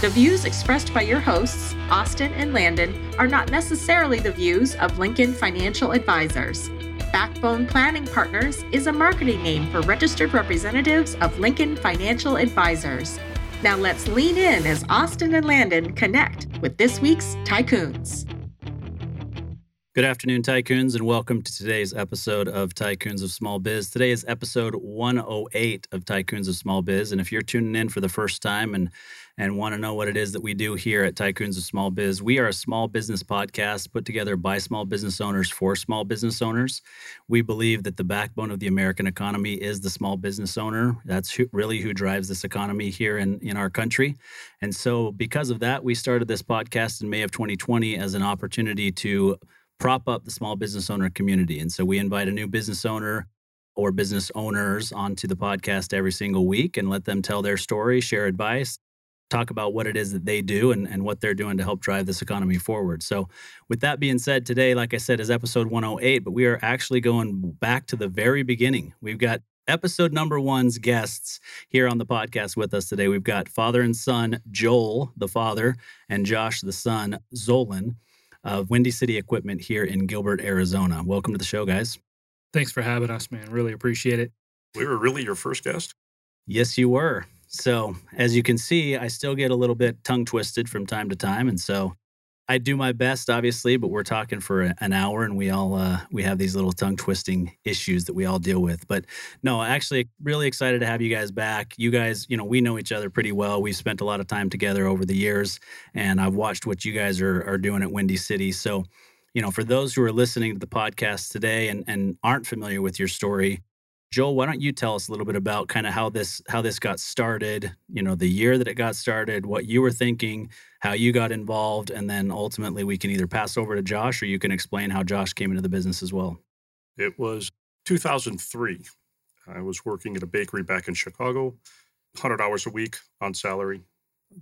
The views expressed by your hosts, Austin and Landon, are not necessarily the views of Lincoln Financial Advisors. Backbone Planning Partners is a marketing name for registered representatives of Lincoln Financial Advisors. Now let's lean in as Austin and Landon connect with this week's Tycoons. Good afternoon, Tycoons, and welcome to today's episode of Tycoons of Small Biz. Today is episode 108 of Tycoons of Small Biz, and if you're tuning in for the first time and want to know what it is that we do here at Tycoons of Small Biz, we are a small business podcast put together by small business owners for small business owners. We believe that the backbone of the American economy is the small business owner. That's really who drives this economy here in our country. And so because of that, we started this podcast in May of 2020 as an opportunity to prop up the small business owner community. And so we invite a new business owner or business owners onto the podcast every single week and let them tell their story, share advice, talk about what it is that they do and what they're doing to help drive this economy forward. So with that being said, today, like I said, is episode 108, but we are actually going back to the very beginning. We've got episode number one's guests here on the podcast with us today. We've got father and son, Joel, the father, and Josh, the son, Zolan, of Windy City Equipment here in Gilbert, Arizona. Welcome to the show, guys. Thanks for having us, man. Really appreciate it. We were really your first guest? Yes, you were. So as you can see, I still get a little bit tongue twisted from time to time. And so I do my best, obviously, but we're talking for an hour and we have these little tongue twisting issues that we all deal with. But no, actually really excited to have you guys back. You guys, we know each other pretty well. We've spent a lot of time together over the years, and I've watched what you guys are doing at Windy City. So, for those who are listening to the podcast today and aren't familiar with your story, Joel, why don't you tell us a little bit about kind of how this got started, the year that it got started, what you were thinking, how you got involved, and then ultimately we can either pass over to Josh or you can explain how Josh came into the business as well. It was 2003. I was working at a bakery back in Chicago, 100 hours a week on salary,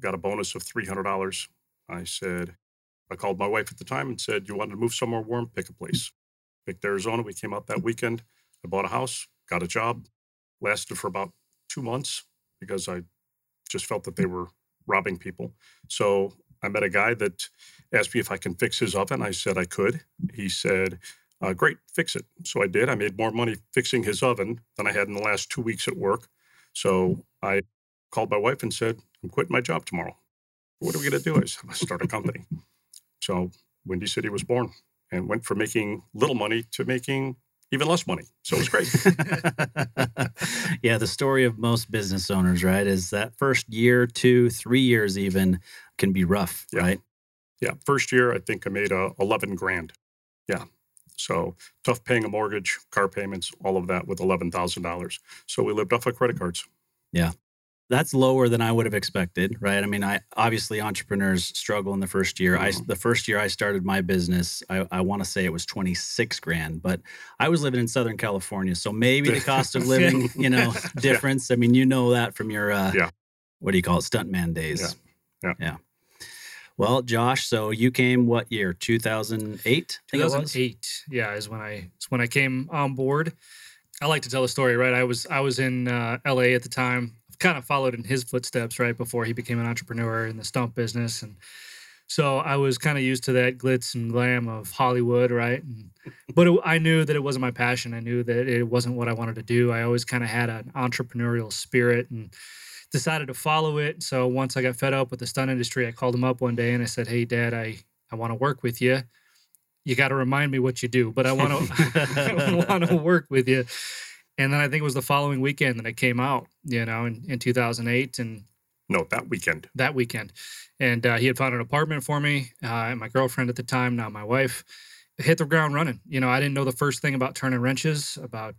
got a bonus of $300. I called my wife at the time and said, you wanted to move somewhere warm, pick a place. Picked Arizona. We came out that weekend. I bought a house. Got a job, lasted for about 2 months because I just felt that they were robbing people. So I met a guy that asked me if I can fix his oven. I said I could. He said, great, fix it. So I did. I made more money fixing his oven than I had in the last 2 weeks at work. So I called my wife and said, I'm quitting my job tomorrow. What are we going to do? I said, I start a company. So Windy City was born and went from making little money to making even less money. So it was great. Yeah, the story of most business owners, right, is that first year, 2, 3 years even can be rough, yeah. Right? Yeah. First year, I think I made $11,000. Yeah. So tough paying a mortgage, car payments, all of that with $11,000. So we lived off of credit cards. Yeah. That's lower than I would have expected, right? I mean, obviously entrepreneurs struggle in the first year. Mm-hmm. The first year I started my business, I want to say it was $26,000, but I was living in Southern California, so maybe the cost of living, difference. Yeah. I mean, that from your what do you call it, stuntman days? Yeah. Well, Josh, so you came what year? 2008. 2008. Yeah, is when I came on board. I like to tell the story, right? I was in L.A. at the time. Kind of followed in his footsteps right before he became an entrepreneur in the stump business. And so I was kind of used to that glitz and glam of Hollywood, right? But I knew that it wasn't my passion. I knew that it wasn't what I wanted to do. I always kind of had an entrepreneurial spirit and decided to follow it. So once I got fed up with the stunt industry, I called him up one day and I said, hey, Dad, I want to work with you. You got to remind me what you do, but I want to work with you. And then I think it was the following weekend that it came out, in 2008. That weekend. And he had found an apartment for me, and my girlfriend at the time, now my wife, hit the ground running. I didn't know the first thing about turning wrenches, about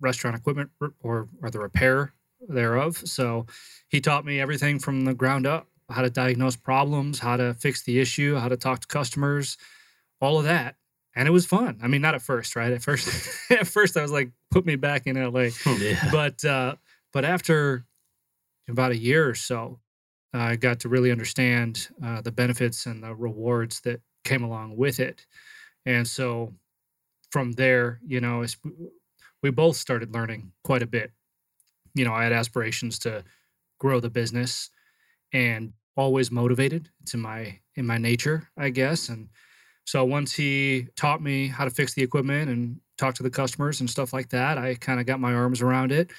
restaurant equipment or the repair thereof. So he taught me everything from the ground up, how to diagnose problems, how to fix the issue, how to talk to customers, all of that. And it was fun. I mean, not at first, right? At first I was like, put me back in LA. Yeah. But after about a year or so, I got to really understand the benefits and the rewards that came along with it. And so from there, you know, we both started learning quite a bit. You know, I had aspirations to grow the business and always motivated. It's in my nature, I guess. And so once he taught me how to fix the equipment and talk to the customers and stuff like that, I kind of got my arms around it,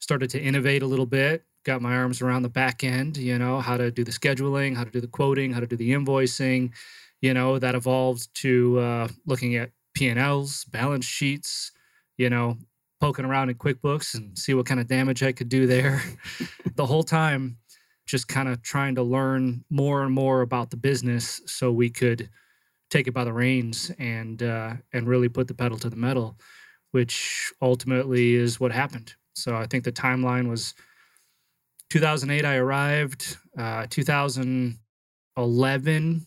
started to innovate a little bit, got my arms around the back end, you know, how to do the scheduling, how to do the quoting, how to do the invoicing. You know, that evolved to looking at P&Ls, balance sheets, you know, poking around in QuickBooks and see what kind of damage I could do there. The whole time, just kind of trying to learn more and more about the business so we could take it by the reins and really put the pedal to the metal, which ultimately is what happened. So I think the timeline was 2008, I arrived. 2011,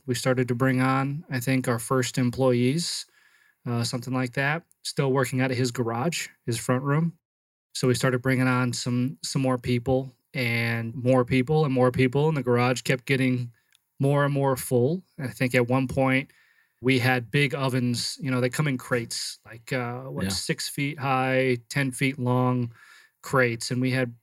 we started to bring on, I think, our first employees, something like that. Still working out of his garage, his front room. So we started bringing on some more people and more people and more people, and the garage kept getting more and more full. And I think at one point we had big ovens, you know, they come in crates, like 6 feet high, 10 feet long crates. And we had,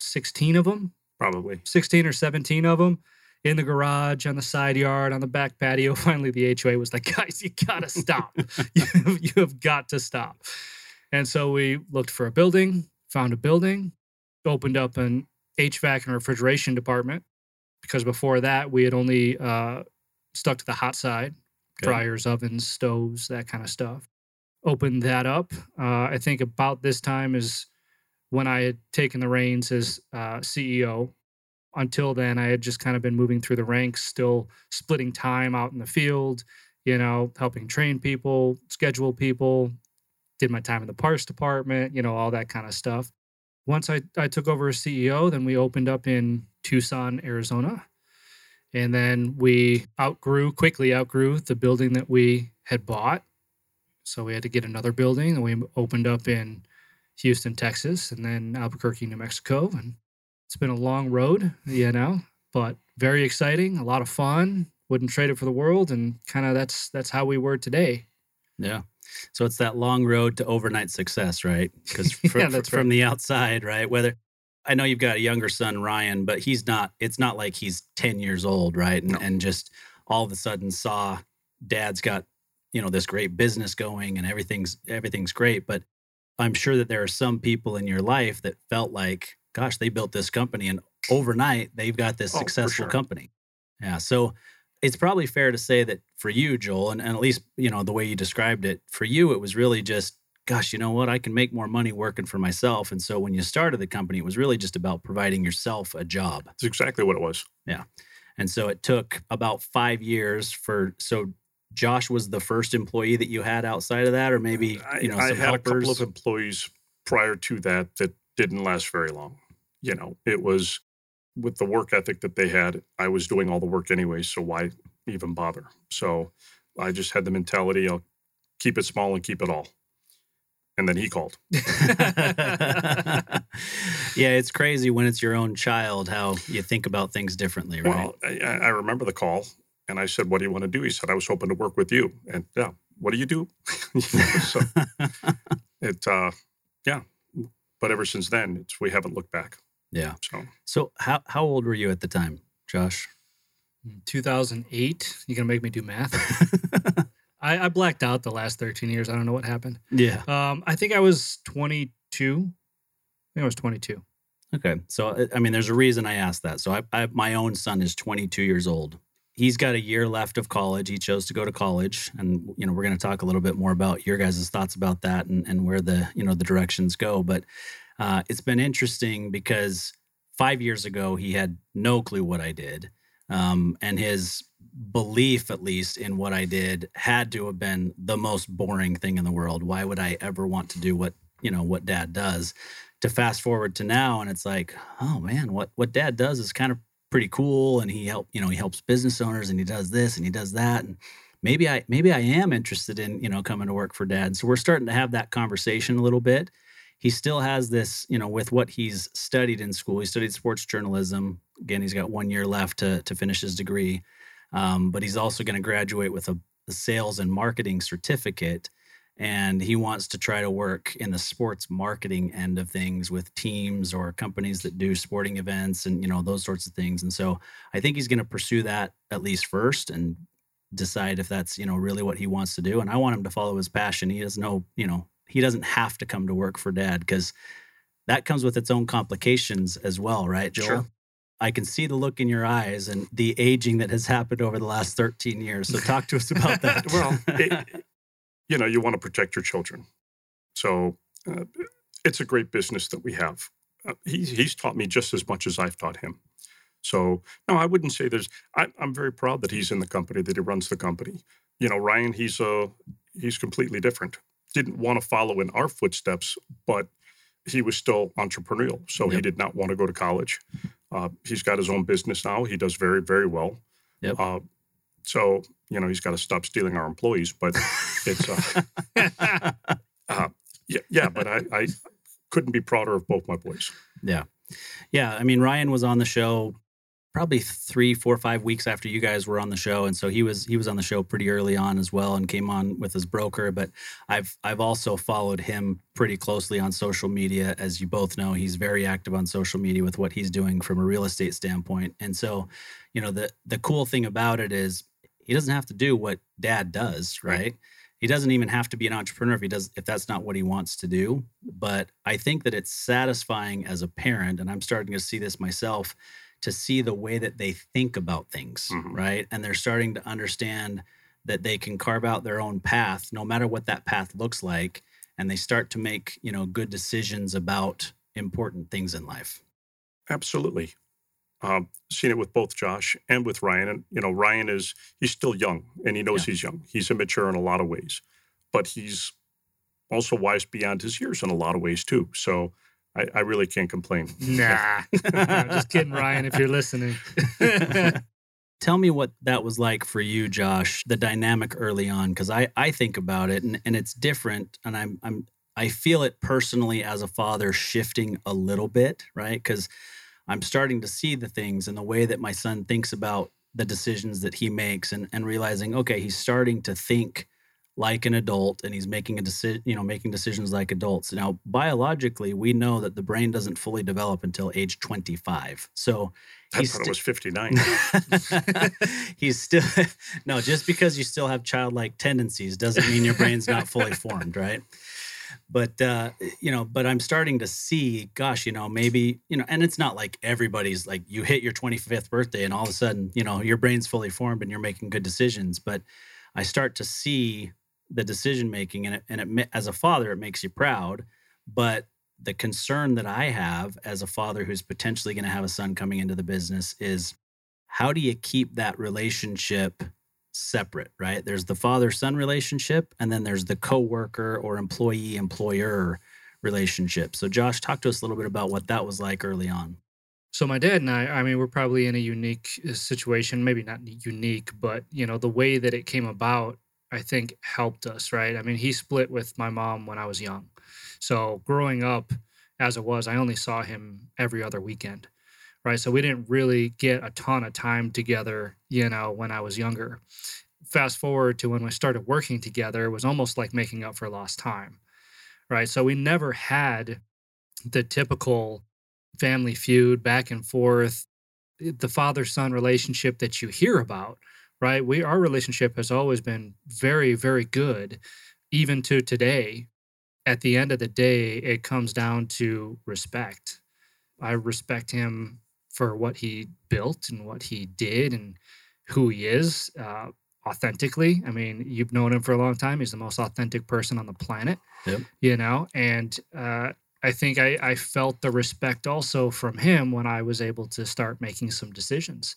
16 of them? Probably. 16 or 17 of them in the garage, on the side yard, on the back patio. Finally, the HOA was like, guys, you got to stop. You have got to stop. And so we looked for a building, found a building, opened up an HVAC and refrigeration department, because before that, we had only stuck to the hot side, fryers, ovens, stoves, that kind of stuff. Opened that up. I think about this time is when I had taken the reins as CEO. Until then, I had just kind of been moving through the ranks, still splitting time out in the field, you know, helping train people, schedule people, did my time in the parts department, you know, all that kind of stuff. Once I took over as CEO, then we opened up in Tucson, Arizona. And then we quickly outgrew the building that we had bought. So we had to get another building, and we opened up in Houston, Texas, and then Albuquerque, New Mexico. And it's been a long road, you know, but very exciting, a lot of fun, wouldn't trade it for the world, and kind of that's how we were today. Yeah. So it's that long road to overnight success, right? Because from the outside, right? Whether, I know you've got a younger son, Ryan, but it's not like he's 10 years old, right? And just all of a sudden saw dad's got, you know, this great business going and everything's great. But I'm sure that there are some people in your life that felt like, gosh, they built this company and overnight they've got this successful company. Yeah. So it's probably fair to say that for you, Joel, and at least, you know, the way you described it, for you, it was really just, gosh, you know what? I can make more money working for myself. And so when you started the company, it was really just about providing yourself a job. That's exactly what it was. Yeah. And so it took about 5 years so Josh was the first employee that you had outside of that, or maybe, you know, I had helpers. A couple of employees prior to that didn't last very long. You know, it was with the work ethic that they had, I was doing all the work anyway, so why even bother? So I just had the mentality, I'll keep it small and keep it all. And then he called. Yeah, it's crazy when it's your own child, how you think about things differently, right? Well, I remember the call, and I said, what do you want to do? He said, I was hoping to work with you. And yeah, what do you do? So it, yeah. But ever since then, we haven't looked back. Yeah. So how old were you at the time, Josh? 2008. You're going to make me do math. I blacked out the last 13 years. I don't know what happened. Yeah. I think I was 22. Okay. So, I mean, there's a reason I asked that. So my own son is 22 years old. He's got a year left of college. He chose to go to college. And, you know, we're going to talk a little bit more about your guys' thoughts about that and where the, you know, the directions go. But it's been interesting because 5 years ago, he had no clue what I did. And his belief, at least, in what I did had to have been the most boring thing in the world. Why would I ever want to do what, you know, what dad does? To fast forward to now, and it's like, oh, man, what dad does is kind of pretty cool, and he helps business owners, and he does this and he does that, and maybe I am interested in, you know, coming to work for Dad. So we're starting to have that conversation a little bit. He still has this, you know, with what he's studied in school. He studied sports journalism. Again, he's got 1 year left to finish his degree. But he's also going to graduate with a sales and marketing certificate. And he wants to try to work in the sports marketing end of things with teams or companies that do sporting events and, you know, those sorts of things. And so I think he's going to pursue that at least first and decide if that's, you know, really what he wants to do. And I want him to follow his passion. He has no, you know, he doesn't have to come to work for Dad because that comes with its own complications as well. Right, Joel? Sure. I can see the look in your eyes and the aging that has happened over the last 13 years. So talk to us about that. Well, you know, you want to protect your children. So it's a great business that we have. He's taught me just as much as I've taught him. So, no, I wouldn't say there's, I'm very proud that he's in the company, that he runs the company. You know, Ryan, he's completely different. Didn't want to follow in our footsteps, but he was still entrepreneurial. So He did not want to go to college. He's got his own business now. He does very, very well. Yep. So, you know, he's got to stop stealing our employees, but it's, but I couldn't be prouder of both my boys. Yeah. Yeah. I mean, Ryan was on the show probably 3, 4, 5 weeks after you guys were on the show. And so he was on the show pretty early on as well and came on with his broker. But I've also followed him pretty closely on social media. As you both know, he's very active on social media with what he's doing from a real estate standpoint. And so, you know, the cool thing about it is he doesn't have to do what Dad does, right? He doesn't even have to be an entrepreneur if that's not what he wants to do. But I think that it's satisfying as a parent, and I'm starting to see this myself, to see the way that they think about things, right? And they're starting to understand that they can carve out their own path, no matter what that path looks like, and they start to make, you know, good decisions about important things in life. Absolutely. Seen it with both Josh and with Ryan. And, you know, Ryan he's still young, and he knows he's young. He's immature in a lot of ways, but he's also wise beyond his years in a lot of ways too. So I really can't complain. Nah. Just kidding, Ryan, if you're listening. Tell me what that was like for you, Josh, the dynamic early on, because I think about it and it's different. And I feel it personally as a father shifting a little bit, right? Because I'm starting to see the things and the way that my son thinks about the decisions that he makes and realizing, okay, he's starting to think like an adult and he's making making decisions like adults. Now, biologically, we know that the brain doesn't fully develop until age 25. So I thought it was 59. He's still, no, just because you still have childlike tendencies doesn't mean your brain's not fully formed, right? But, but I'm starting to see, gosh, you know, maybe, you know, and it's not like everybody's like you hit your 25th birthday and all of a sudden, you know, your brain's fully formed and you're making good decisions. But I start to see the decision making and it, as a father, it makes you proud. But the concern that I have as a father who's potentially going to have a son coming into the business is how do you keep that relationship separate, right? There's the father-son relationship, and then there's the coworker or employee-employer relationship. So Josh, talk to us a little bit about what that was like early on. So my dad and I mean, we're probably in a unique situation, maybe not unique, but, you know, the way that it came about, I think, helped us, right? I mean, he split with my mom when I was young. So growing up, as it was, I only saw him every other weekend. Right. So we didn't really get a ton of time together, you know, when I was younger. Fast forward to when we started working together, it was almost like making up for lost time. Right. So we never had the typical family feud back and forth, the father-son relationship that you hear about. Right. Our relationship has always been very, very good, even to today. At the end of the day, it comes down to respect. I respect him for what he built and what he did and who he is authentically. I mean, you've known him for a long time. He's the most authentic person on the planet, you know? And I think I felt the respect also from him when I was able to start making some decisions.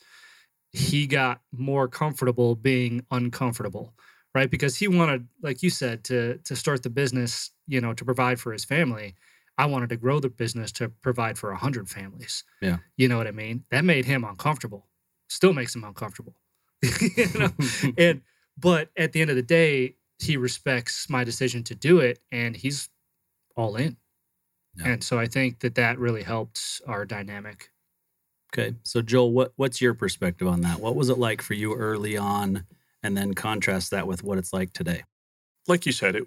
He got more comfortable being uncomfortable, right? Because he wanted, like you said, to start the business, you know, to provide for his family. I wanted to grow the business to provide for 100 families. Yeah. You know what I mean? That made him uncomfortable. Still makes him uncomfortable. You know? and But at the end of the day, he respects my decision to do it, and he's all in. Yeah. And so I think that that really helped our dynamic. Okay. So Joel, what's your perspective on that? What was it like for you early on, and then contrast that with what it's like today? Like you said,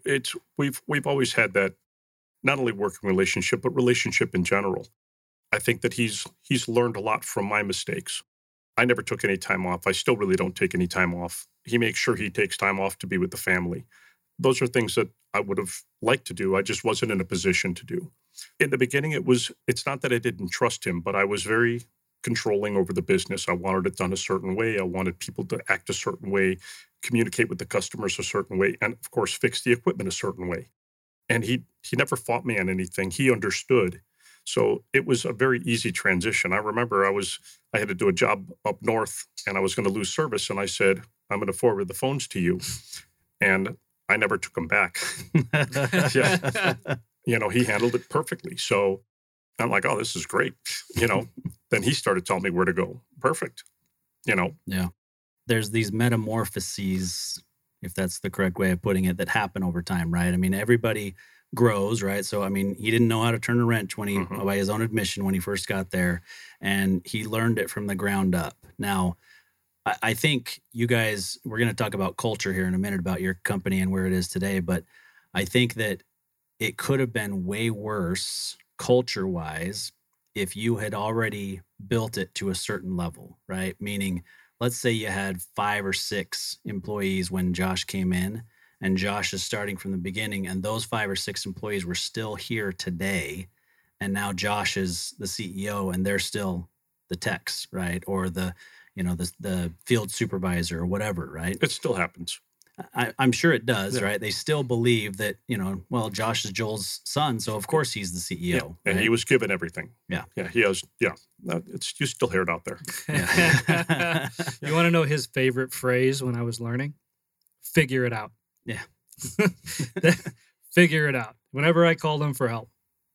we've always had that, not only working relationship, but relationship in general. I think that he's learned a lot from my mistakes. I never took any time off. I still really don't take any time off. He makes sure he takes time off to be with the family. Those are things that I would have liked to do. I just wasn't in a position to do. In the beginning, it's not that I didn't trust him, but I was very controlling over the business. I wanted it done a certain way. I wanted people to act a certain way, communicate with the customers a certain way, and of course, fix the equipment a certain way. And he never fought me on anything. He understood. So it was a very easy transition. I remember I had to do a job up north, and I was going to lose service. And I said, I'm going to forward the phones to you. And I never took them back. Yeah. You know, he handled it perfectly. So I'm like, oh, this is great. You know, then he started telling me where to go. Perfect. You know? Yeah. There's these metamorphoses, if that's the correct way of putting it, that happen over time, right? I mean, everybody grows, right? So, I mean, he didn't know how to turn a wrench when he, by his own admission, when he first got there, and he learned it from the ground up. Now, I think you guys, we're going to talk about culture here in a minute about your company and where it is today, but I think that it could have been way worse culture-wise if you had already built it to a certain level, right? Meaning, let's say you had 5 or 6 employees when Josh came in, and Josh is starting from the beginning, and those 5 or 6 employees were still here today, and now Josh is the CEO, and they're still the techs, right? Or the field supervisor or whatever, right? It still happens. I'm sure it does, yeah. Right? They still believe that, Josh is Joel's son, so of course he's the CEO. Yeah. And right? He was given everything. Yeah. Yeah, he has, yeah. You still hear it out there. Yeah. You want to know his favorite phrase when I was learning? Figure it out. Yeah. Figure it out. Whenever I called him for help,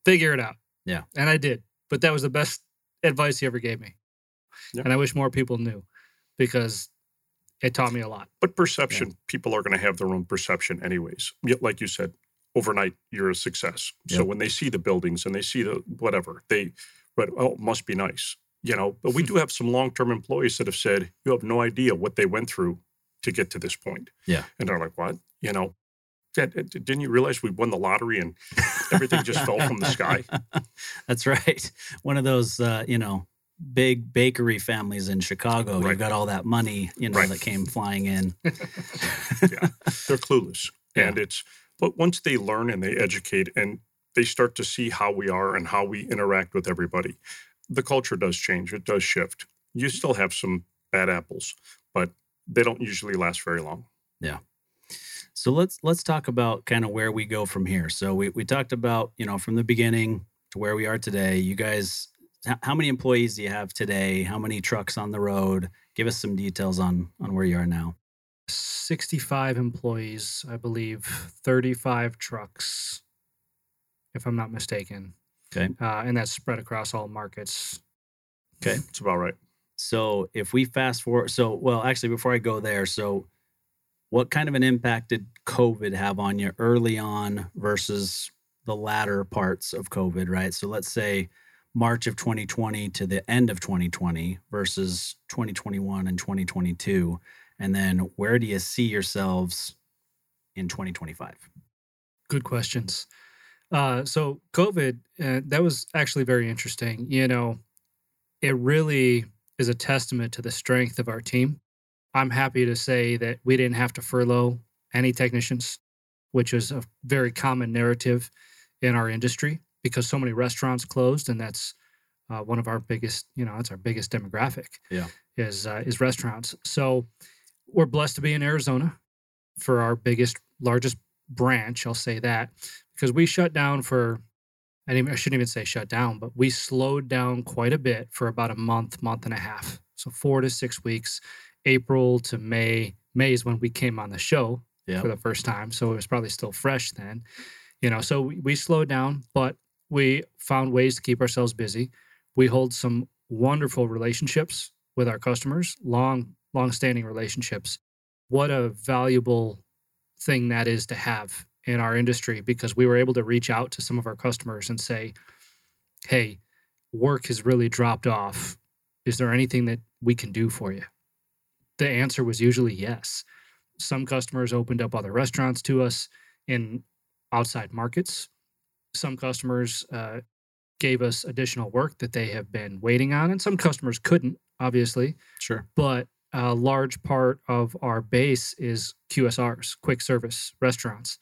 figure it out. Yeah. And I did. But that was the best advice he ever gave me. Yeah. And I wish more people knew, because it taught me a lot. But perception, people are going to have their own perception anyways. Like you said, overnight, you're a success. Yep. So when they see the buildings and they see the whatever, it must be nice. But we do have some long-term employees that have said, you have no idea what they went through to get to this point. Yeah. And they're like, what? Didn't you realize we won the lottery and everything just fell from the sky? That's right. One of those, big bakery families in Chicago. Right. You've got all that money, that came flying in. Yeah. They're clueless. Yeah. And but once they learn and they educate and they start to see how we are and how we interact with everybody, the culture does change. It does shift. You still have some bad apples, but they don't usually last very long. Yeah. So let's talk about kind of where we go from here. So we talked about, from the beginning to where we are today. You guys, how many employees do you have today? How many trucks on the road? Give us some details on where you are now. 65 employees, I believe, 35 trucks, if I'm not mistaken. Okay. And that's spread across all markets. Okay. That's about right. So if we fast forward, before I go there, so what kind of an impact did COVID have on you early on versus the latter parts of COVID, right? So let's say March of 2020 to the end of 2020 versus 2021 and 2022. And then where do you see yourselves in 2025? Good questions. So COVID, that was actually very interesting. It really is a testament to the strength of our team. I'm happy to say that we didn't have to furlough any technicians, which is a very common narrative in our industry because so many restaurants closed, and that's one of our biggest, that's our biggest demographic, is restaurants. So we're blessed to be in Arizona for our largest branch, I'll say that, because we shut down for, I shouldn't even say shut down, but we slowed down quite a bit for about a month and a half. So 4 to 6 weeks, April to May. May is when we came on the show for the first time. So it was probably still fresh then. So we slowed down, but we found ways to keep ourselves busy. We hold some wonderful relationships with our customers, long-standing relationships. what a valuable thing that is to have in our industry, because we were able to reach out to some of our customers and say, hey, work has really dropped off. Is there anything that we can do for you? The answer was usually yes. Some customers opened up other restaurants to us in outside markets. Some customers gave us additional work that they have been waiting on, and some customers couldn't, obviously. Sure. But a large part of our base is QSRs, quick service restaurants.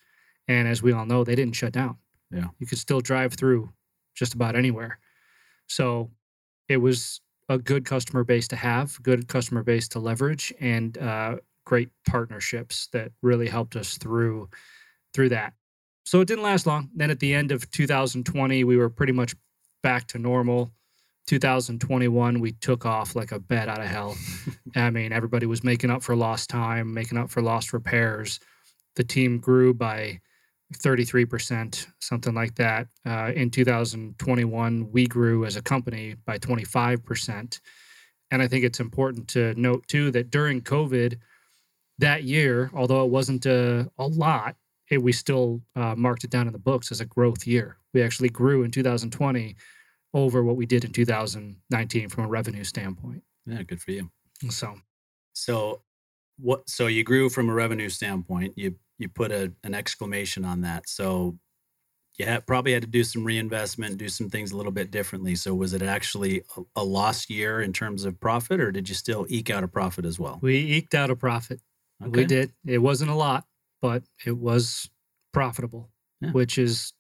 And as we all know, they didn't shut down. Yeah. You could still drive through just about anywhere. So it was a good customer base to have, good customer base to leverage, and great partnerships that really helped us through that. So it didn't last long. Then at the end of 2020, we were pretty much back to normal. 2021, we took off like a bat out of hell. I mean, everybody was making up for lost time, making up for lost repairs. The team grew by 33%, something like that. In 2021, we grew as a company by 25%. And I think it's important to note, too, that during COVID that year, although it wasn't a lot, we still marked it down in the books as a growth year. We actually grew in 2020 over what we did in 2019 from a revenue standpoint. Yeah, good for you. So you grew from a revenue standpoint. You put an exclamation on that. So you probably had to do some reinvestment, do some things a little bit differently. So was it actually a lost year in terms of profit, or did you still eke out a profit as well? We eked out a profit. Okay. We did. It wasn't a lot, but it was profitable, which is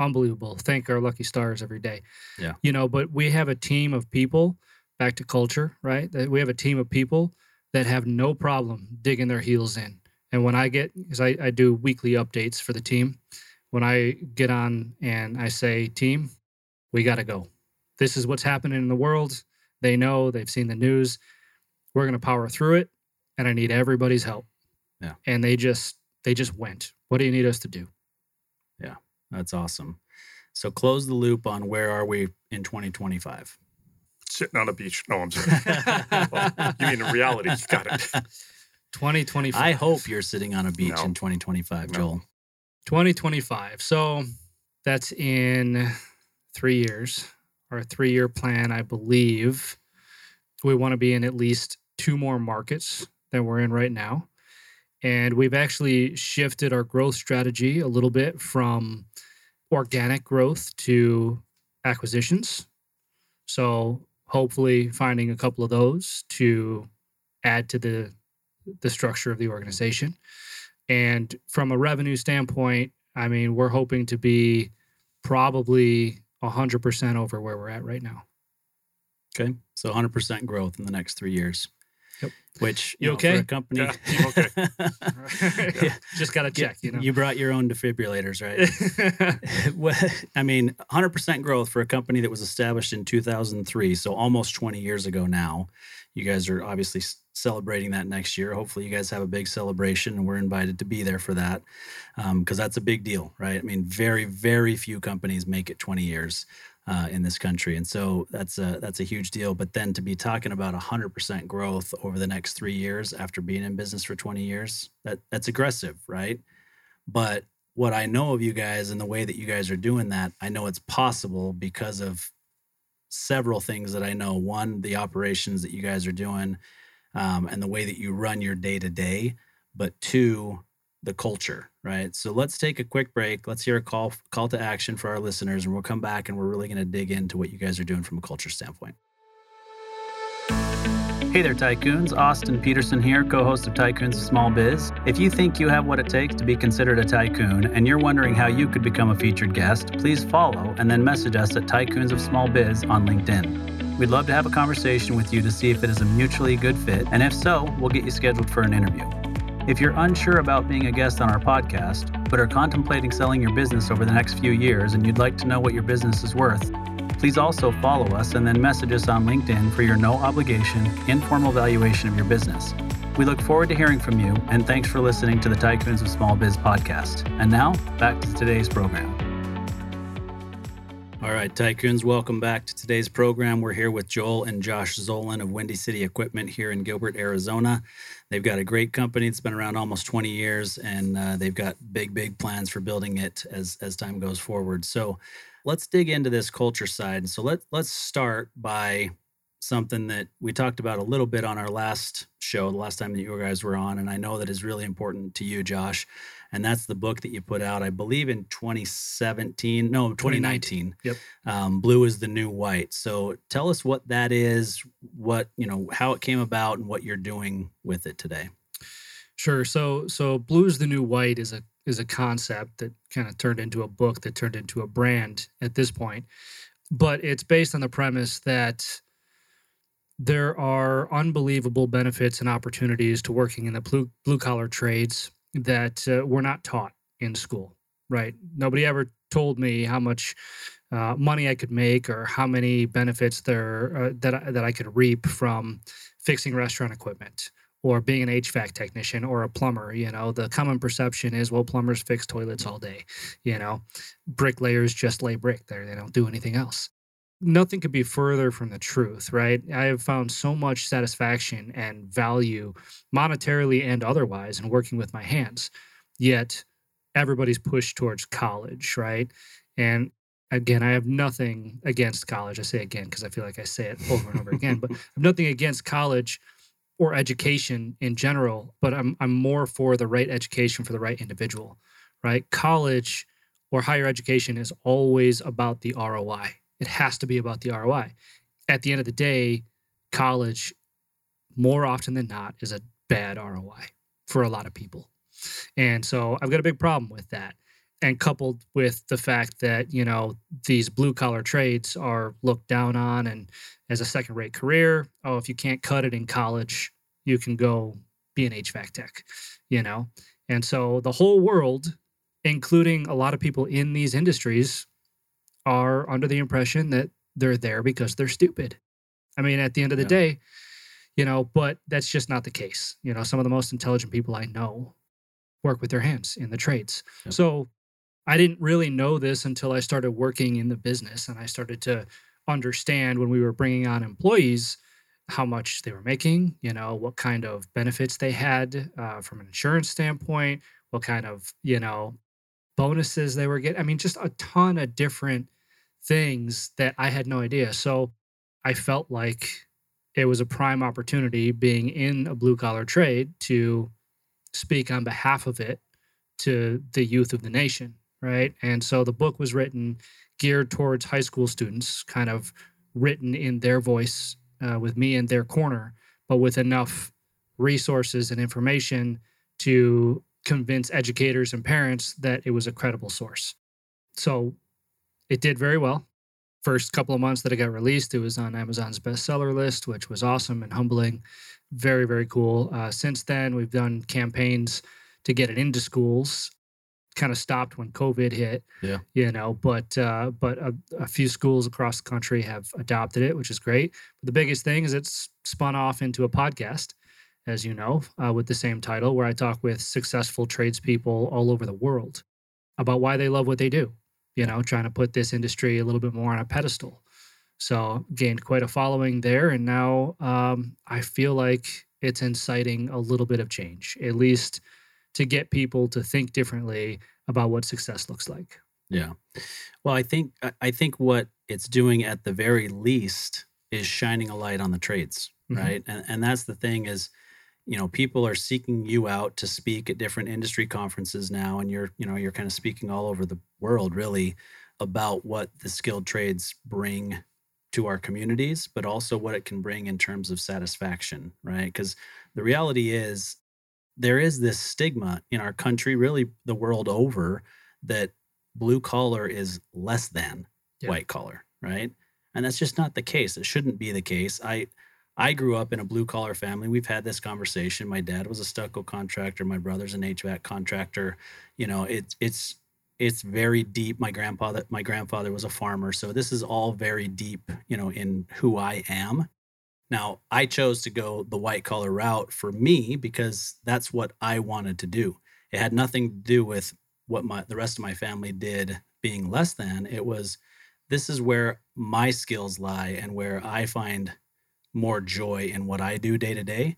unbelievable. Thank our lucky stars every day. Yeah. You know, but we have a team of people, back to culture, right? We have a team of people that have no problem digging their heels in. And when I get, because I do weekly updates for the team, when I get on and I say, team, we got to go. This is what's happening in the world. They know, they've seen the news. We're going to power through it, and I need everybody's help. Yeah. And they just went. What do you need us to do? Yeah, that's awesome. So close the loop on where are we in 2025? Sitting on a beach. No, I'm sorry. Well, you mean in reality. Got it. 2025. I hope you're sitting on a beach in 2025, no. Joel. 2025. So that's in 3 years. Our 3-year plan, I believe, we want to be in at least 2 more markets than we're in right now. And we've actually shifted our growth strategy a little bit from organic growth to acquisitions. So hopefully finding a couple of those to add to the structure of the organization. And from a revenue standpoint, I mean, we're hoping to be probably 100% over where we're at right now. Okay. So 100% growth in the next 3 years. Yep. Which, you know, okay? For a company... Yeah, I'm okay. Yeah. Just got to check, you know. You brought your own defibrillators, right? Well, I mean, 100% growth for a company that was established in 2003, so almost 20 years ago now. You guys are obviously celebrating that next year. Hopefully you guys have a big celebration, and we're invited to be there for that, because that's a big deal, right? I mean, very, very few companies make it 20 years. In this country. And so that's a huge deal. But then to be talking about 100% growth over the next 3 years after being in business for 20 years, that's aggressive, right? But what I know of you guys and the way that you guys are doing that, I know it's possible because of several things that I know. One, the operations that you guys are doing and the way that you run your day-to-day. But two, the culture, right? So let's take a quick break. Let's hear a call to action for our listeners, and we'll come back and we're really going to dig into what you guys are doing from a culture standpoint. Hey there, Tycoons. Austin Peterson here, co-host of Tycoons of Small Biz. If you think you have what it takes to be considered a tycoon and you're wondering how you could become a featured guest, please follow and then message us at Tycoons of Small Biz on LinkedIn. We'd love to have a conversation with you to see if it is a mutually good fit, and if so, we'll get you scheduled for an interview. If you're unsure about being a guest on our podcast, but are contemplating selling your business over the next few years and you'd like to know what your business is worth, please also follow us and then message us on LinkedIn for your no-obligation, informal valuation of your business. We look forward to hearing from you, and thanks for listening to the Tycoons of Small Biz podcast. And now, back to today's program. All All right, Tycoons, welcome back to today's program. We're here with Joel and Josh Zolan of Windy City Equipment here in Gilbert, Arizona. They've got a great company that's been around almost 20 years, and they've got big, big plans for building it as time goes forward. So let's dig into this culture side. So let's start by something that we talked about a little bit on our last show, the last time that you guys were on, and I know that is really important to you, Josh, and that's the book that you put out, I believe in 2019. Yep. Blue is the New White. So tell us what that is, what, you know, how it came about and what you're doing with it today. Sure. So Blue is the New White is a concept that kind of turned into a book that turned into a brand at this point, but it's based on the premise that there are unbelievable benefits and opportunities to working in the blue-collar trades that were not taught in school, right? Nobody ever told me how much money I could make or how many benefits there that I could reap from fixing restaurant equipment or being an HVAC technician or a plumber. You know, the common perception is, well, plumbers fix toilets all day. You know, bricklayers just lay brick there. They don't do anything else. Nothing could be further from the truth, right? I have found so much satisfaction and value monetarily and otherwise in working with my hands, yet everybody's pushed towards college, right? And again, I have nothing against college. I say again because I feel like I say it over and over again, but I have nothing against college or education in general, but I'm more for the right education for the right individual, right? College or higher education is always about the ROI. It has to be about the ROI. At the end of the day, college, more often than not, is a bad ROI for a lot of people. And so I've got a big problem with that. And coupled with the fact that, you know, these blue-collar trades are looked down on and as a second-rate career. Oh, if you can't cut it in college, you can go be an HVAC tech, you know? And so the whole world, including a lot of people in these industries, are under the impression that they're there because they're stupid. I mean, at the end of the day, you know, but that's just not the case. You know, some of the most intelligent people I know work with their hands in the trades. Yep. So I didn't really know this until I started working in the business and I started to understand when we were bringing on employees how much they were making, you know, what kind of benefits they had from an insurance standpoint, what kind of, you know, bonuses they were getting. I mean, just a ton of different things that I had no idea. So I felt like it was a prime opportunity being in a blue-collar trade to speak on behalf of it to the youth of the nation, right? And so the book was written geared towards high school students, kind of written in their voice with me in their corner, but with enough resources and information to convince educators and parents that it was a credible source. So it did very well. First couple of months that it got released, it was on Amazon's bestseller list, which was awesome and humbling. Very, very cool. Since then, we've done campaigns to get it into schools. Kind of stopped when COVID hit, you know, but a few schools across the country have adopted it, which is great. But the biggest thing is it's spun off into a podcast, as you know, with the same title, where I talk with successful tradespeople all over the world about why they love what they do, you know, trying to put this industry a little bit more on a pedestal. So gained quite a following there. And now I feel like it's inciting a little bit of change, at least to get people to think differently about what success looks like. Yeah. Well, I think what it's doing at the very least is shining a light on the trades, right? Mm-hmm. And that's the thing is, you know, people are seeking you out to speak at different industry conferences now, and you're kind of speaking all over the world, really, about what the skilled trades bring to our communities, but also what it can bring in terms of satisfaction, right? Because the reality is, there is this stigma in our country, really the world over, that blue collar is less than white collar, right? And that's just not the case. It shouldn't be the case. I grew up in a blue-collar family. We've had this conversation. My dad was a stucco contractor. My brother's an HVAC contractor. You know, it's very deep. My grandfather was a farmer. So this is all very deep, you know, in who I am. Now, I chose to go the white-collar route for me because that's what I wanted to do. It had nothing to do with what the rest of my family did being less than. It was this is where my skills lie and where I find more joy in what I do day to day.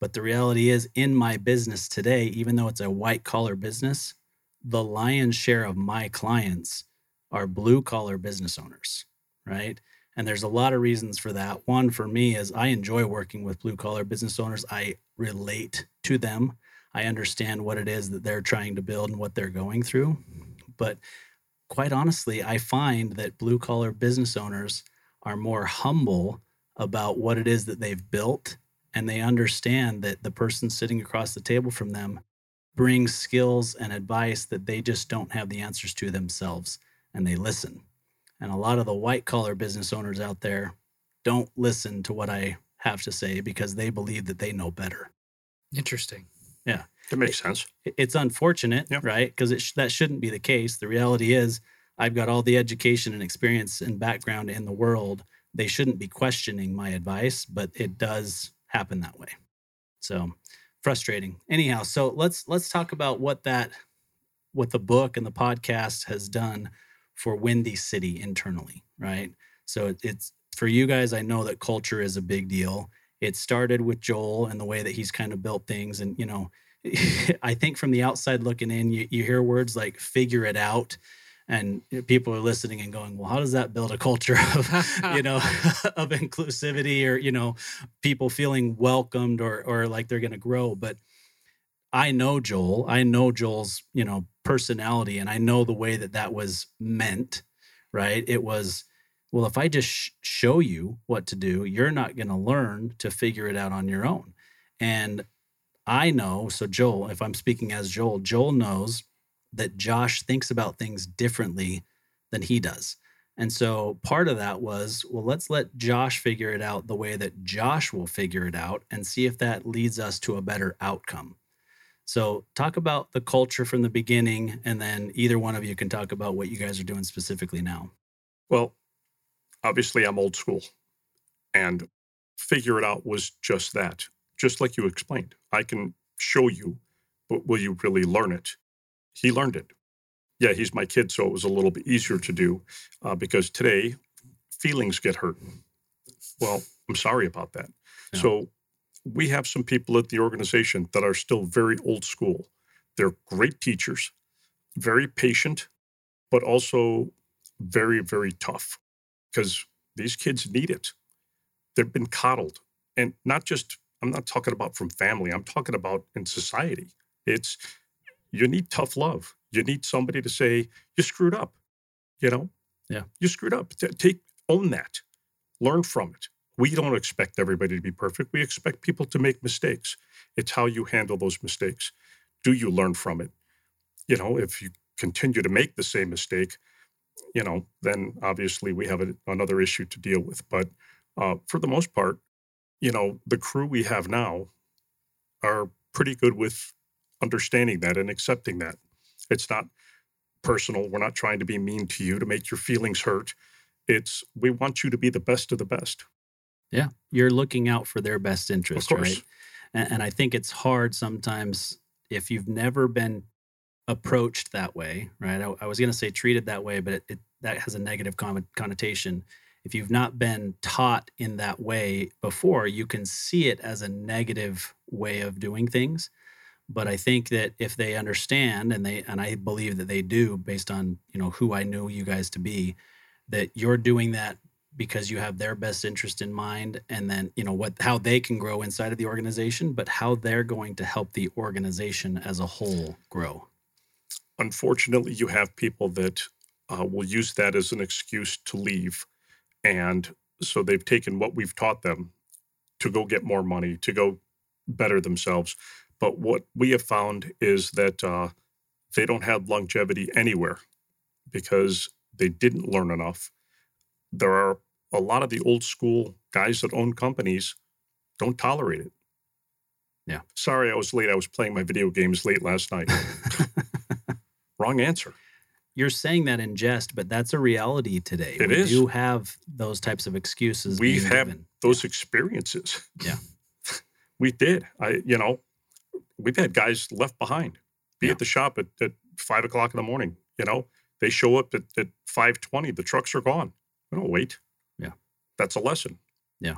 But the reality is, in my business today, even though it's a white collar business, the lion's share of my clients are blue collar business owners, right? And there's a lot of reasons for that. One for me is I enjoy working with blue collar business owners. I relate to them. I understand what it is that they're trying to build and what they're going through. But quite honestly, I find that blue collar business owners are more humble about what it is that they've built. And they understand that the person sitting across the table from them brings skills and advice that they just don't have the answers to themselves. And they listen. And a lot of the white-collar business owners out there don't listen to what I have to say because they believe that they know better. Interesting. Yeah. That makes sense. It's unfortunate, yep. Right? Because that shouldn't be the case. The reality is I've got all the education and experience and background in the world. They shouldn't be questioning my advice, but it does happen that way. So frustrating. Anyhow, so let's talk about what the book and the podcast has done for Windy City internally, right? So it's for you guys, I know that culture is a big deal. It started with Joel and the way that he's kind of built things. And, you know, I think from the outside looking in, you hear words like figure it out. And people are listening and going, well, how does that build a culture of, you know, of inclusivity or, you know, people feeling welcomed or like they're going to grow. But I know Joel. I know Joel's, you know, personality, and I know the way that was meant, right? It was, well, if I just show you what to do, you're not going to learn to figure it out on your own. And I know, so Joel, if I'm speaking as Joel knows that Josh thinks about things differently than he does. And so part of that was, well, let's let Josh figure it out the way that Josh will figure it out and see if that leads us to a better outcome. So talk about the culture from the beginning, and then either one of you can talk about what you guys are doing specifically now. Well, obviously I'm old school, and figure it out was just that. Just like you explained, I can show you, but will you really learn it? He learned it. Yeah, he's my kid, so it was a little bit easier to do because today feelings get hurt. Well, I'm sorry about that. Yeah. So we have some people at the organization that are still very old school. They're great teachers, very patient, but also very, very tough because these kids need it. They've been coddled. And not just, I'm not talking about from family, I'm talking about in society. It's, you need tough love. You need somebody to say, you screwed up, you know? Yeah. You screwed up. Own that. Learn from it. We don't expect everybody to be perfect. We expect people to make mistakes. It's how you handle those mistakes. Do you learn from it? You know, if you continue to make the same mistake, you know, then obviously we have another issue to deal with. But for the most part, you know, the crew we have now are pretty good with understanding that and accepting that. It's not personal. We're not trying to be mean to you to make your feelings hurt. It's we want you to be the best of the best. Yeah, you're looking out for their best interest, right? And I think it's hard sometimes if you've never been approached that way, right? I was going to say treated that way, but that has a negative connotation. If you've not been taught in that way before, you can see it as a negative way of doing things. But I think that if they understand, and I believe that they do based on, you know, who I knew you guys to be, that you're doing that because you have their best interest in mind, and then, you know, how they can grow inside of the organization, but how they're going to help the organization as a whole grow. Unfortunately, you have people that will use that as an excuse to leave. And so they've taken what we've taught them to go get more money, to go better themselves. But what we have found is that they don't have longevity anywhere because they didn't learn enough. There are a lot of the old school guys that own companies don't tolerate it. Yeah. Sorry, I was late. I was playing my video games late last night. Wrong answer. You're saying that in jest, but that's a reality today. It is. We do have those types of excuses. We have those experiences. Yeah. We did. We've had guys left behind, be at the shop at 5 o'clock in the morning, you know, They show up at 5:20. The trucks are gone. I don't wait. Yeah. That's a lesson. Yeah.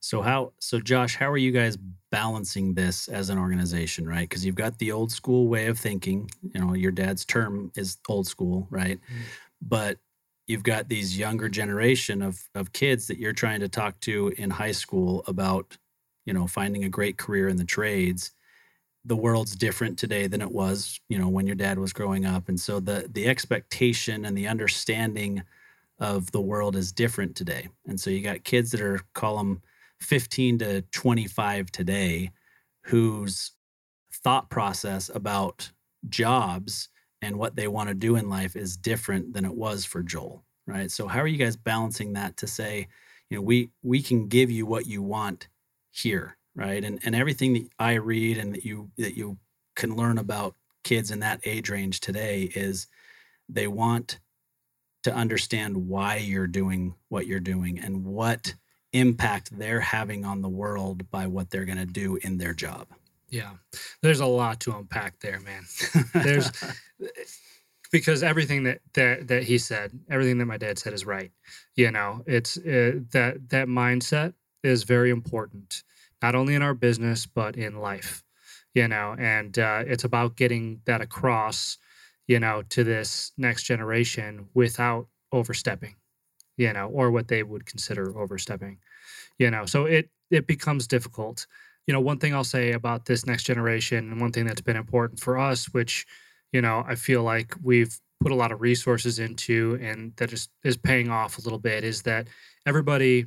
So Josh, how are you guys balancing this as an organization, right? Because you've got the old school way of thinking, you know, your dad's term is old school, right? Mm-hmm. But you've got these younger generation of kids that you're trying to talk to in high school about, you know, finding a great career in the trades. The world's different today than it was, you know, when your dad was growing up. And so the expectation and the understanding of the world is different today. And so you got kids that are, call them 15 to 25 today, whose thought process about jobs and what they want to do in life is different than it was for Joel, right? So how are you guys balancing that to say, you know, we can give you what you want here, right? And everything that I read and that you can learn about kids in that age range today is they want to understand why you're doing what you're doing and what impact they're having on the world by what they're going to do in their job. Yeah. There's a lot to unpack there, man. Because everything that he said, everything that my dad said is right. You know, it's that mindset is very important, not only in our business, but in life, you know, and it's about getting that across, you know, to this next generation without overstepping, you know, or what they would consider overstepping, you know, so it becomes difficult. You know, one thing I'll say about this next generation and one thing that's been important for us, which, you know, I feel like we've put a lot of resources into and that is paying off a little bit is that everybody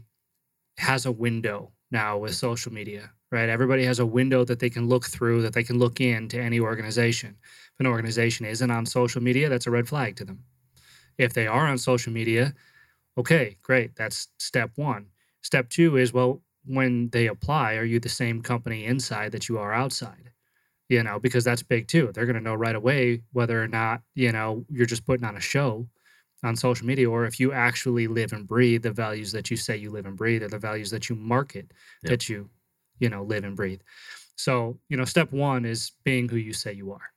has a window now with social media, right? Everybody has a window that they can look through, that they can look into any organization. If an organization isn't on social media, that's a red flag to them. If they are on social media, okay, great. That's step one. Step two is, well, when they apply, are you the same company inside that you are outside? You know, because that's big too. They're going to know right away whether or not, you know, you're just putting on a show on social media or if you actually live and breathe the values that you say you live and breathe or the values that you market yep. that you know, live and breathe. So, you know, step one is being who you say you are.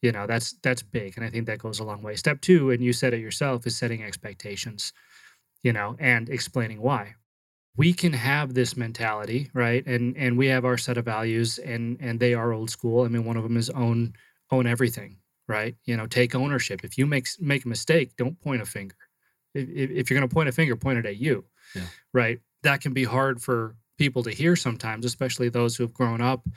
You know, that's big. And I think that goes a long way. Step two, and you said it yourself, is setting expectations, you know, and explaining why. We can have this mentality, right? And we have our set of values and they are old school. I mean, one of them is own everything, right? You know, take ownership. If you make a mistake, don't point a finger. If you're going to point a finger, point it at you, yeah. right? That can be hard for people to hear sometimes, especially those who have grown up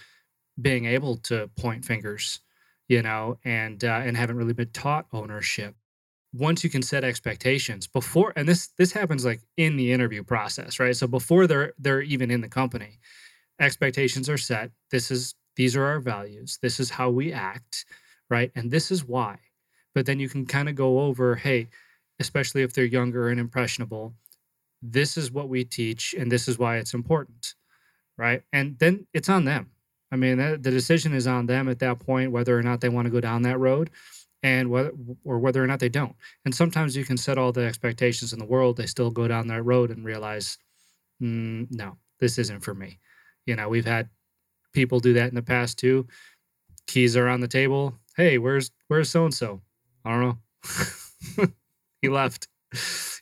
being able to point fingers, you know, and haven't really been taught ownership. Once you can set expectations before, and this happens like in the interview process, right? So before they're even in the company, expectations are set. These are our values. This is how we act, right? And this is why. But then you can kind of go over, hey, especially if they're younger and impressionable, this is what we teach and this is why it's important, right? And then it's on them. I mean, the decision is on them at that point, whether or not they want to go down that road. And whether or not they don't. And sometimes you can set all the expectations in the world, they still go down that road and realize, no, this isn't for me. You know, we've had people do that in the past too. Keys are on the table. Hey, where's so-and-so? I don't know. He left,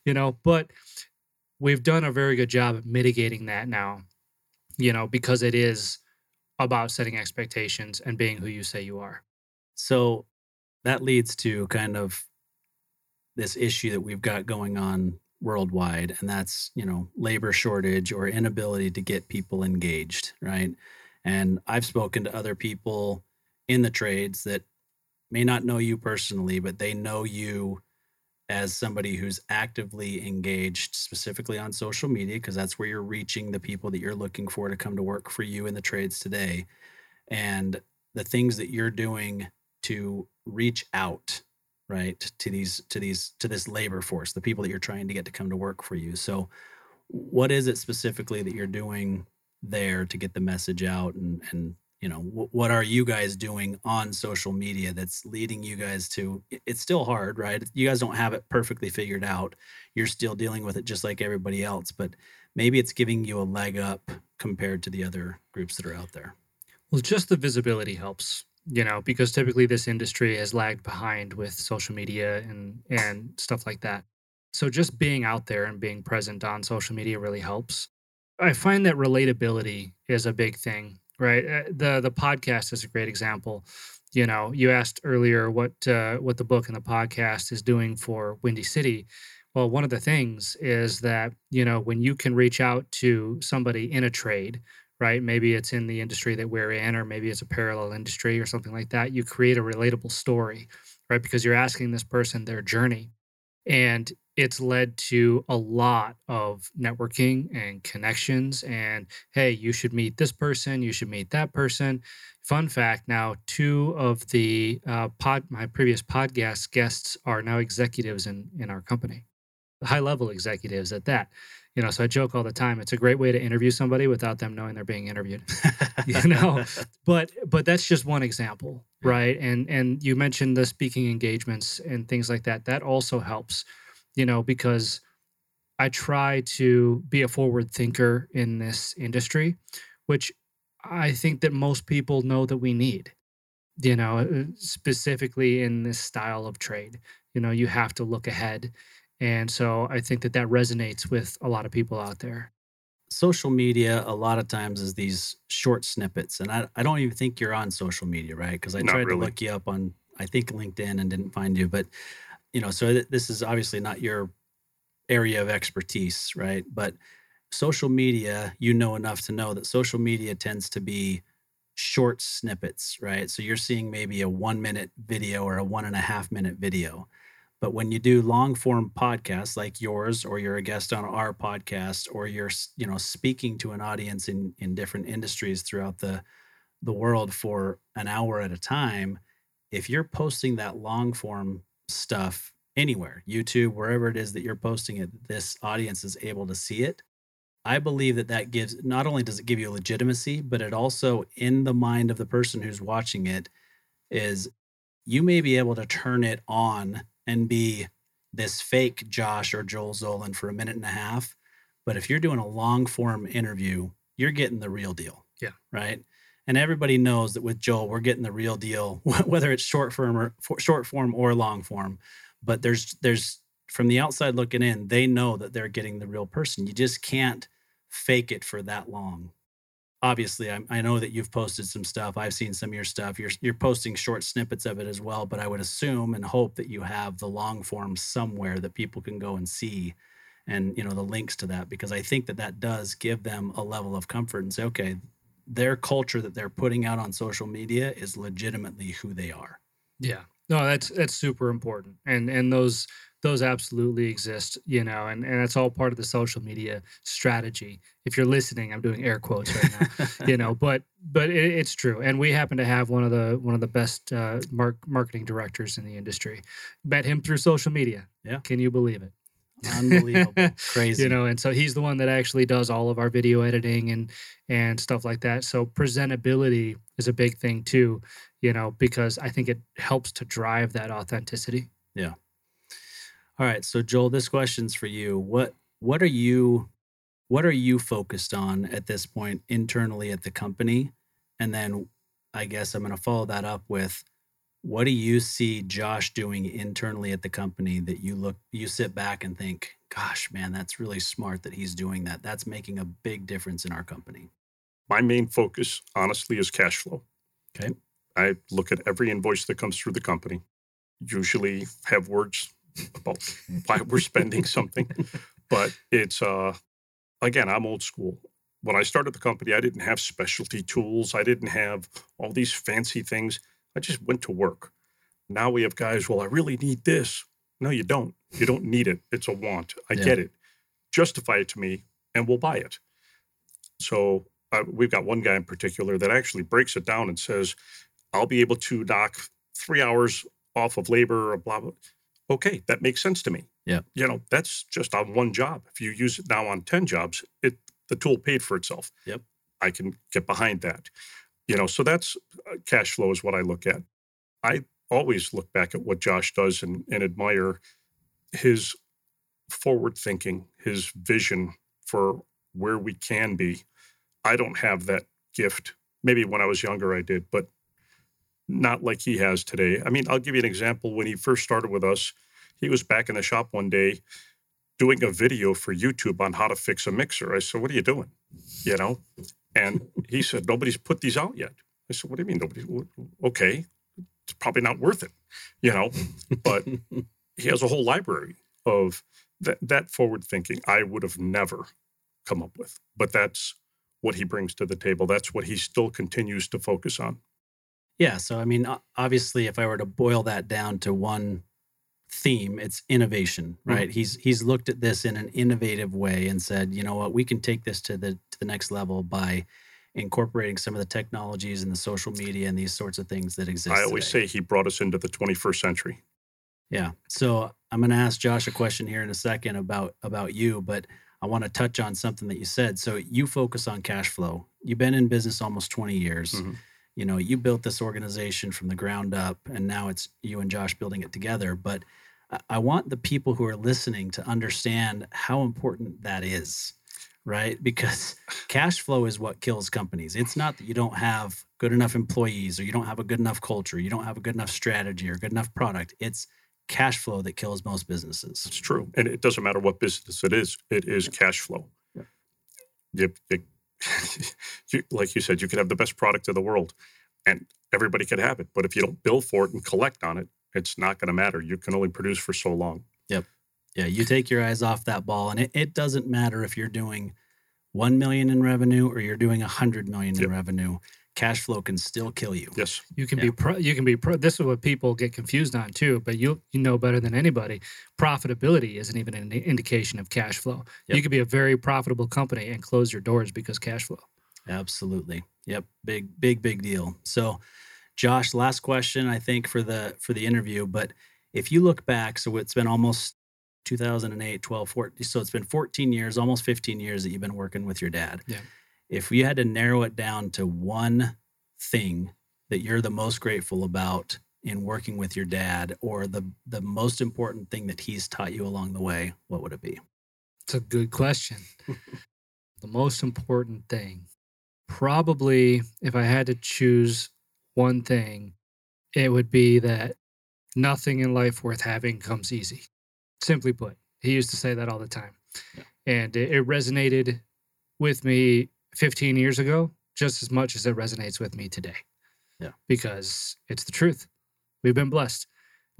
you know, but we've done a very good job at mitigating that now, you know, because it is about setting expectations and being who you say you are. So that leads to kind of this issue that we've got going on worldwide, and that's, you know, labor shortage or inability to get people engaged, right? And I've spoken to other people in the trades that may not know you personally, but they know you as somebody who's actively engaged, specifically on social media, because that's where you're reaching the people that you're looking for to come to work for you in the trades today. And the things that you're doing to reach out, right, to this labor force, the people that you're trying to get to come to work for you. So what is it specifically that you're doing there to get the message out? And you know, what are you guys doing on social media that's leading you guys to, it's still hard, right? You guys don't have it perfectly figured out. You're still dealing with it just like everybody else, but maybe it's giving you a leg up compared to the other groups that are out there. Well, just the visibility helps. you know, because typically this industry has lagged behind with social media and stuff like that. So just being out there and being present on social media really helps. I find that relatability is a big thing, right? The podcast is a great example. You know, you asked earlier what the book and the podcast is doing for Windy City. Well, one of the things is that, you know, when you can reach out to somebody in a trade, right? Maybe it's in the industry that we're in, or maybe it's a parallel industry or something like that. You create a relatable story, right? Because you're asking this person their journey. And it's led to a lot of networking and connections and, hey, you should meet this person, you should meet that person. Fun fact, now two of the my previous podcast guests are now executives in our company, high-level executives at that. You know, so I joke all the time, it's a great way to interview somebody without them knowing they're being interviewed, you know, but that's just one example, right? And you mentioned the speaking engagements and things like that. That also helps, you know, because I try to be a forward thinker in this industry, which I think that most people know that we need, you know, specifically in this style of trade. You know, you have to look ahead. And so I think that that resonates with a lot of people out there. Social media, a lot of times, is these short snippets. And I don't even think you're on social media, right? Because I tried to look you up on, I think, LinkedIn and didn't find you. But, you know, so this is obviously not your area of expertise, right? But social media, you know enough to know that social media tends to be short snippets, right? So you're seeing maybe a 1-minute video or a 1.5-minute video. But when you do long-form podcasts like yours, or you're a guest on our podcast, or you're, you know, speaking to an audience in different industries throughout the world for an hour at a time, if you're posting that long-form stuff anywhere, YouTube, wherever it is that you're posting it, this audience is able to see it. I believe that gives, not only does it give you legitimacy, but it also, in the mind of the person who's watching it, is you may be able to turn it on and be this fake Josh or Joel Zolan for 1.5 minutes. But if you're doing a long form interview, you're getting the real deal. Yeah. Right. And everybody knows that with Joel, we're getting the real deal, whether it's short form or long form. But there's from the outside looking in, they know that they're getting the real person. You just can't fake it for that long. Obviously, I know that you've posted some stuff. I've seen some of your stuff. You're posting short snippets of it as well, but I would assume and hope that you have the long form somewhere that people can go and see, and, you know, the links to that, because I think that does give them a level of comfort and say, okay, their culture that they're putting out on social media is legitimately who they are. Yeah. No, that's super important. And those absolutely exist, you know, and that's all part of the social media strategy. If you're listening, I'm doing air quotes right now, you know, but it's true. And we happen to have one of the best marketing directors in the industry. Met him through social media. Yeah. Can you believe it? Unbelievable. Crazy. You know, and so he's the one that actually does all of our video editing and stuff like that. So presentability is a big thing too, you know, because I think it helps to drive that authenticity. Yeah. All right, so Joel, this question's for you. What are you focused on at this point internally at the company? And then I guess I'm going to follow that up with, what do you see Josh doing internally at the company that you sit back and think, gosh, man, that's really smart that he's doing that. That's making a big difference in our company. My main focus, honestly, is cash flow. Okay. I look at every invoice that comes through the company, usually have words about why we're spending something. But it's, again, I'm old school. When I started the company, I didn't have specialty tools. I didn't have all these fancy things. I just went to work. Now we have guys, well, I really need this. No, you don't. You don't need it. It's a want. I get it. Justify it to me and we'll buy it. So we've got one guy in particular that actually breaks it down and says, I'll be able to knock 3 hours off of labor or blah, blah. Okay, that makes sense to me. Yeah. You know, that's just on one job. If you use it now on 10 jobs, the tool paid for itself. Yep. I can get behind that. You know, so that's cash flow is what I look at. I always look back at what Josh does and admire his forward thinking, his vision for where we can be. I don't have that gift. Maybe when I was younger I did, but not like he has today. I mean, I'll give you an example. When he first started with us, he was back in the shop one day doing a video for YouTube on how to fix a mixer. I said, what are you doing? You know? And he said, nobody's put these out yet. I said, what do you mean nobody's? Okay, it's probably not worth it, you know? But he has a whole library of that forward thinking I would have never come up with. But that's what he brings to the table. That's what he still continues to focus on. Yeah. So, I mean, obviously, if I were to boil that down to one theme, it's innovation, right? Mm-hmm. He's looked at this in an innovative way and said, you know what, we can take this to the next level by incorporating some of the technologies and the social media and these sorts of things that exist today. I always say he brought us into the 21st century. Yeah. So I'm going to ask Josh a question here in a second about you, but I want to touch on something that you said. So you focus on cash flow. You've been in business almost 20 years. Mm-hmm. You know, you built this organization from the ground up, and now it's you and Josh building it together. But I want the people who are listening to understand how important that is, right? Because cash flow is what kills companies. It's not that you don't have good enough employees or you don't have a good enough culture, you don't have a good enough strategy or good enough product. It's cash flow that kills most businesses. It's true. And it doesn't matter what business it is cash flow. Yeah. Like you said, you could have the best product in the world and everybody could have it. But if you don't bill for it and collect on it, it's not going to matter. You can only produce for so long. Yep. Yeah. You take your eyes off that ball, and it doesn't matter if you're doing 1 million in revenue or you're doing 100 million in revenue. Cash flow can still kill you. Yes. You can be this is what people get confused on too, but you know better than anybody. Profitability isn't even an indication of cash flow. Yep. You could be a very profitable company and close your doors because cash flow. Absolutely. Yep. Big deal. So Josh, last question I think for the interview, but if you look back, so it's been almost 2008, 12, 14, so it's been 14 years, almost 15 years that you've been working with your dad. Yeah. If we had to narrow it down to one thing that you're the most grateful about in working with your dad, or the most important thing that he's taught you along the way, what would it be? It's a good question. The most important thing, probably if I had to choose one thing, it would be that nothing in life worth having comes easy. Simply put, he used to say that all the time. Yeah. And it resonated with me 15 years ago, just as much as it resonates with me today. Yeah. Because it's the truth. We've been blessed.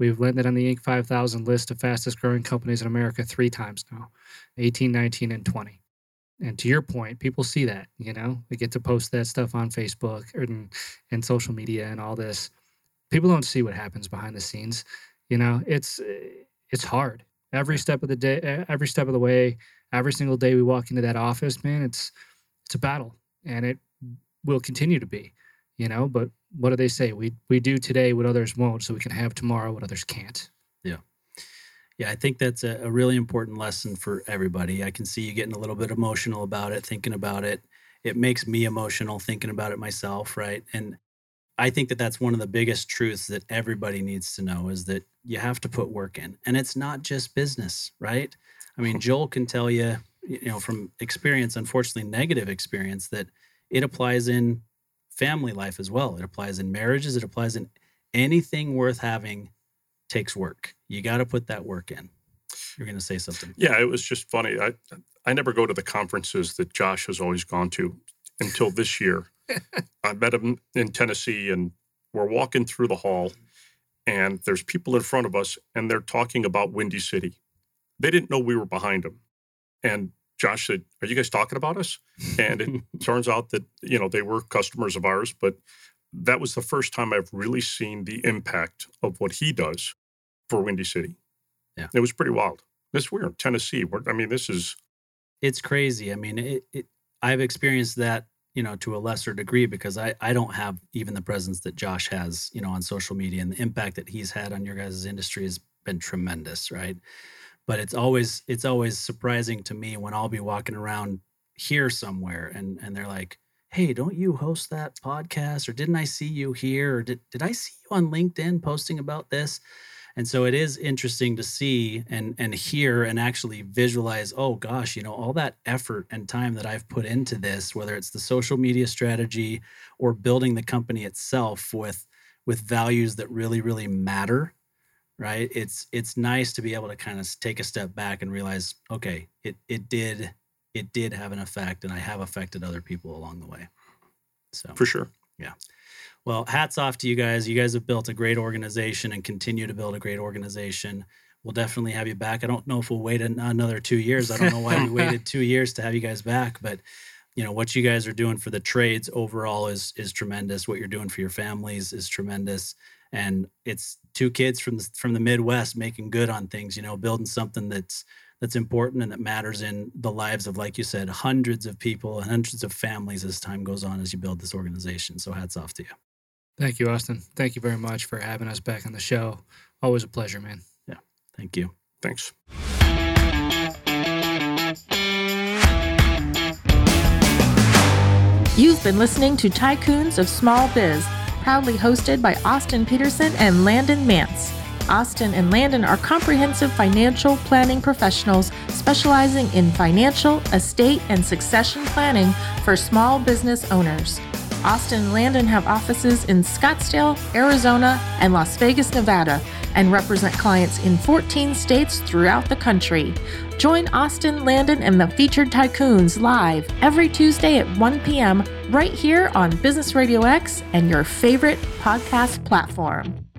We've landed on the Inc. 5000 list of fastest growing companies in America 3 times now, 18, 19, and 20. And to your point, people see that, you know, they get to post that stuff on Facebook and social media and all this. People don't see what happens behind the scenes. You know, it's hard. Every step of the day, every step of the way, every single day we walk into that office, man, it's a battle, and it will continue to be, you know, but what do they say? We do today what others won't, so we can have tomorrow what others can't. Yeah. Yeah, I think that's a really important lesson for everybody. I can see you getting a little bit emotional about it, thinking about it. It makes me emotional thinking about it myself, right? And I think that that's one of the biggest truths that everybody needs to know is that you have to put work in. And it's not just business, right? I mean, Joel can tell you know, from experience, unfortunately, negative experience, that it applies in family life as well. It applies in marriages. It applies in anything worth having takes work. You got to put that work in. You're going to say something. Yeah, it was just funny. I never go to the conferences that Josh has always gone to until this year. I met him in Tennessee, and we're walking through the hall, and there's people in front of us, and they're talking about Windy City. They didn't know we were behind them. And Josh said, are you guys talking about us? And it turns out that, you know, they were customers of ours, but that was the first time I've really seen the impact of what he does for Windy City. Yeah. It was pretty wild. We're in Tennessee. It's crazy. I mean, I've experienced that, you know, to a lesser degree because I don't have even the presence that Josh has, you know, on social media, and the impact that he's had on your guys' industry has been tremendous, right? But it's always surprising to me when I'll be walking around here somewhere and they're like, hey, don't you host that podcast? Or didn't I see you here? Or did I see you on LinkedIn posting about this? And so it is interesting to see and hear and actually visualize, oh gosh, you know, all that effort and time that I've put into this, whether it's the social media strategy or building the company itself with with values that really, really matter, right? It's nice to be able to kind of take a step back and realize, okay, it did have an effect, and I have affected other people along the way. So for sure. Yeah. Well, hats off to you guys. You guys have built a great organization and continue to build a great organization. We'll definitely have you back. I don't know if we'll wait another 2 years. I don't know why we waited 2 years to have you guys back, but you know, what you guys are doing for the trades overall is tremendous. What you're doing for your families is tremendous. And it's two kids from the Midwest making good on things, you know, building something that's important and that matters in the lives of, like you said, hundreds of people and hundreds of families as time goes on as you build this organization. So hats off to you. Thank you, Austin. Thank you very much for having us back on the show. Always a pleasure, man. Yeah. Thank you. Thanks. You've been listening to Tycoons of Small Biz, proudly hosted by Austin Peterson and Landon Mance. Austin and Landon are comprehensive financial planning professionals specializing in financial, estate, and succession planning for small business owners. Austin and Landon have offices in Scottsdale, Arizona, and Las Vegas, Nevada, and represent clients in 14 states throughout the country. Join Austin, Landon, and the Featured Tycoons live every Tuesday at 1 p.m. right here on Business Radio X and your favorite podcast platform.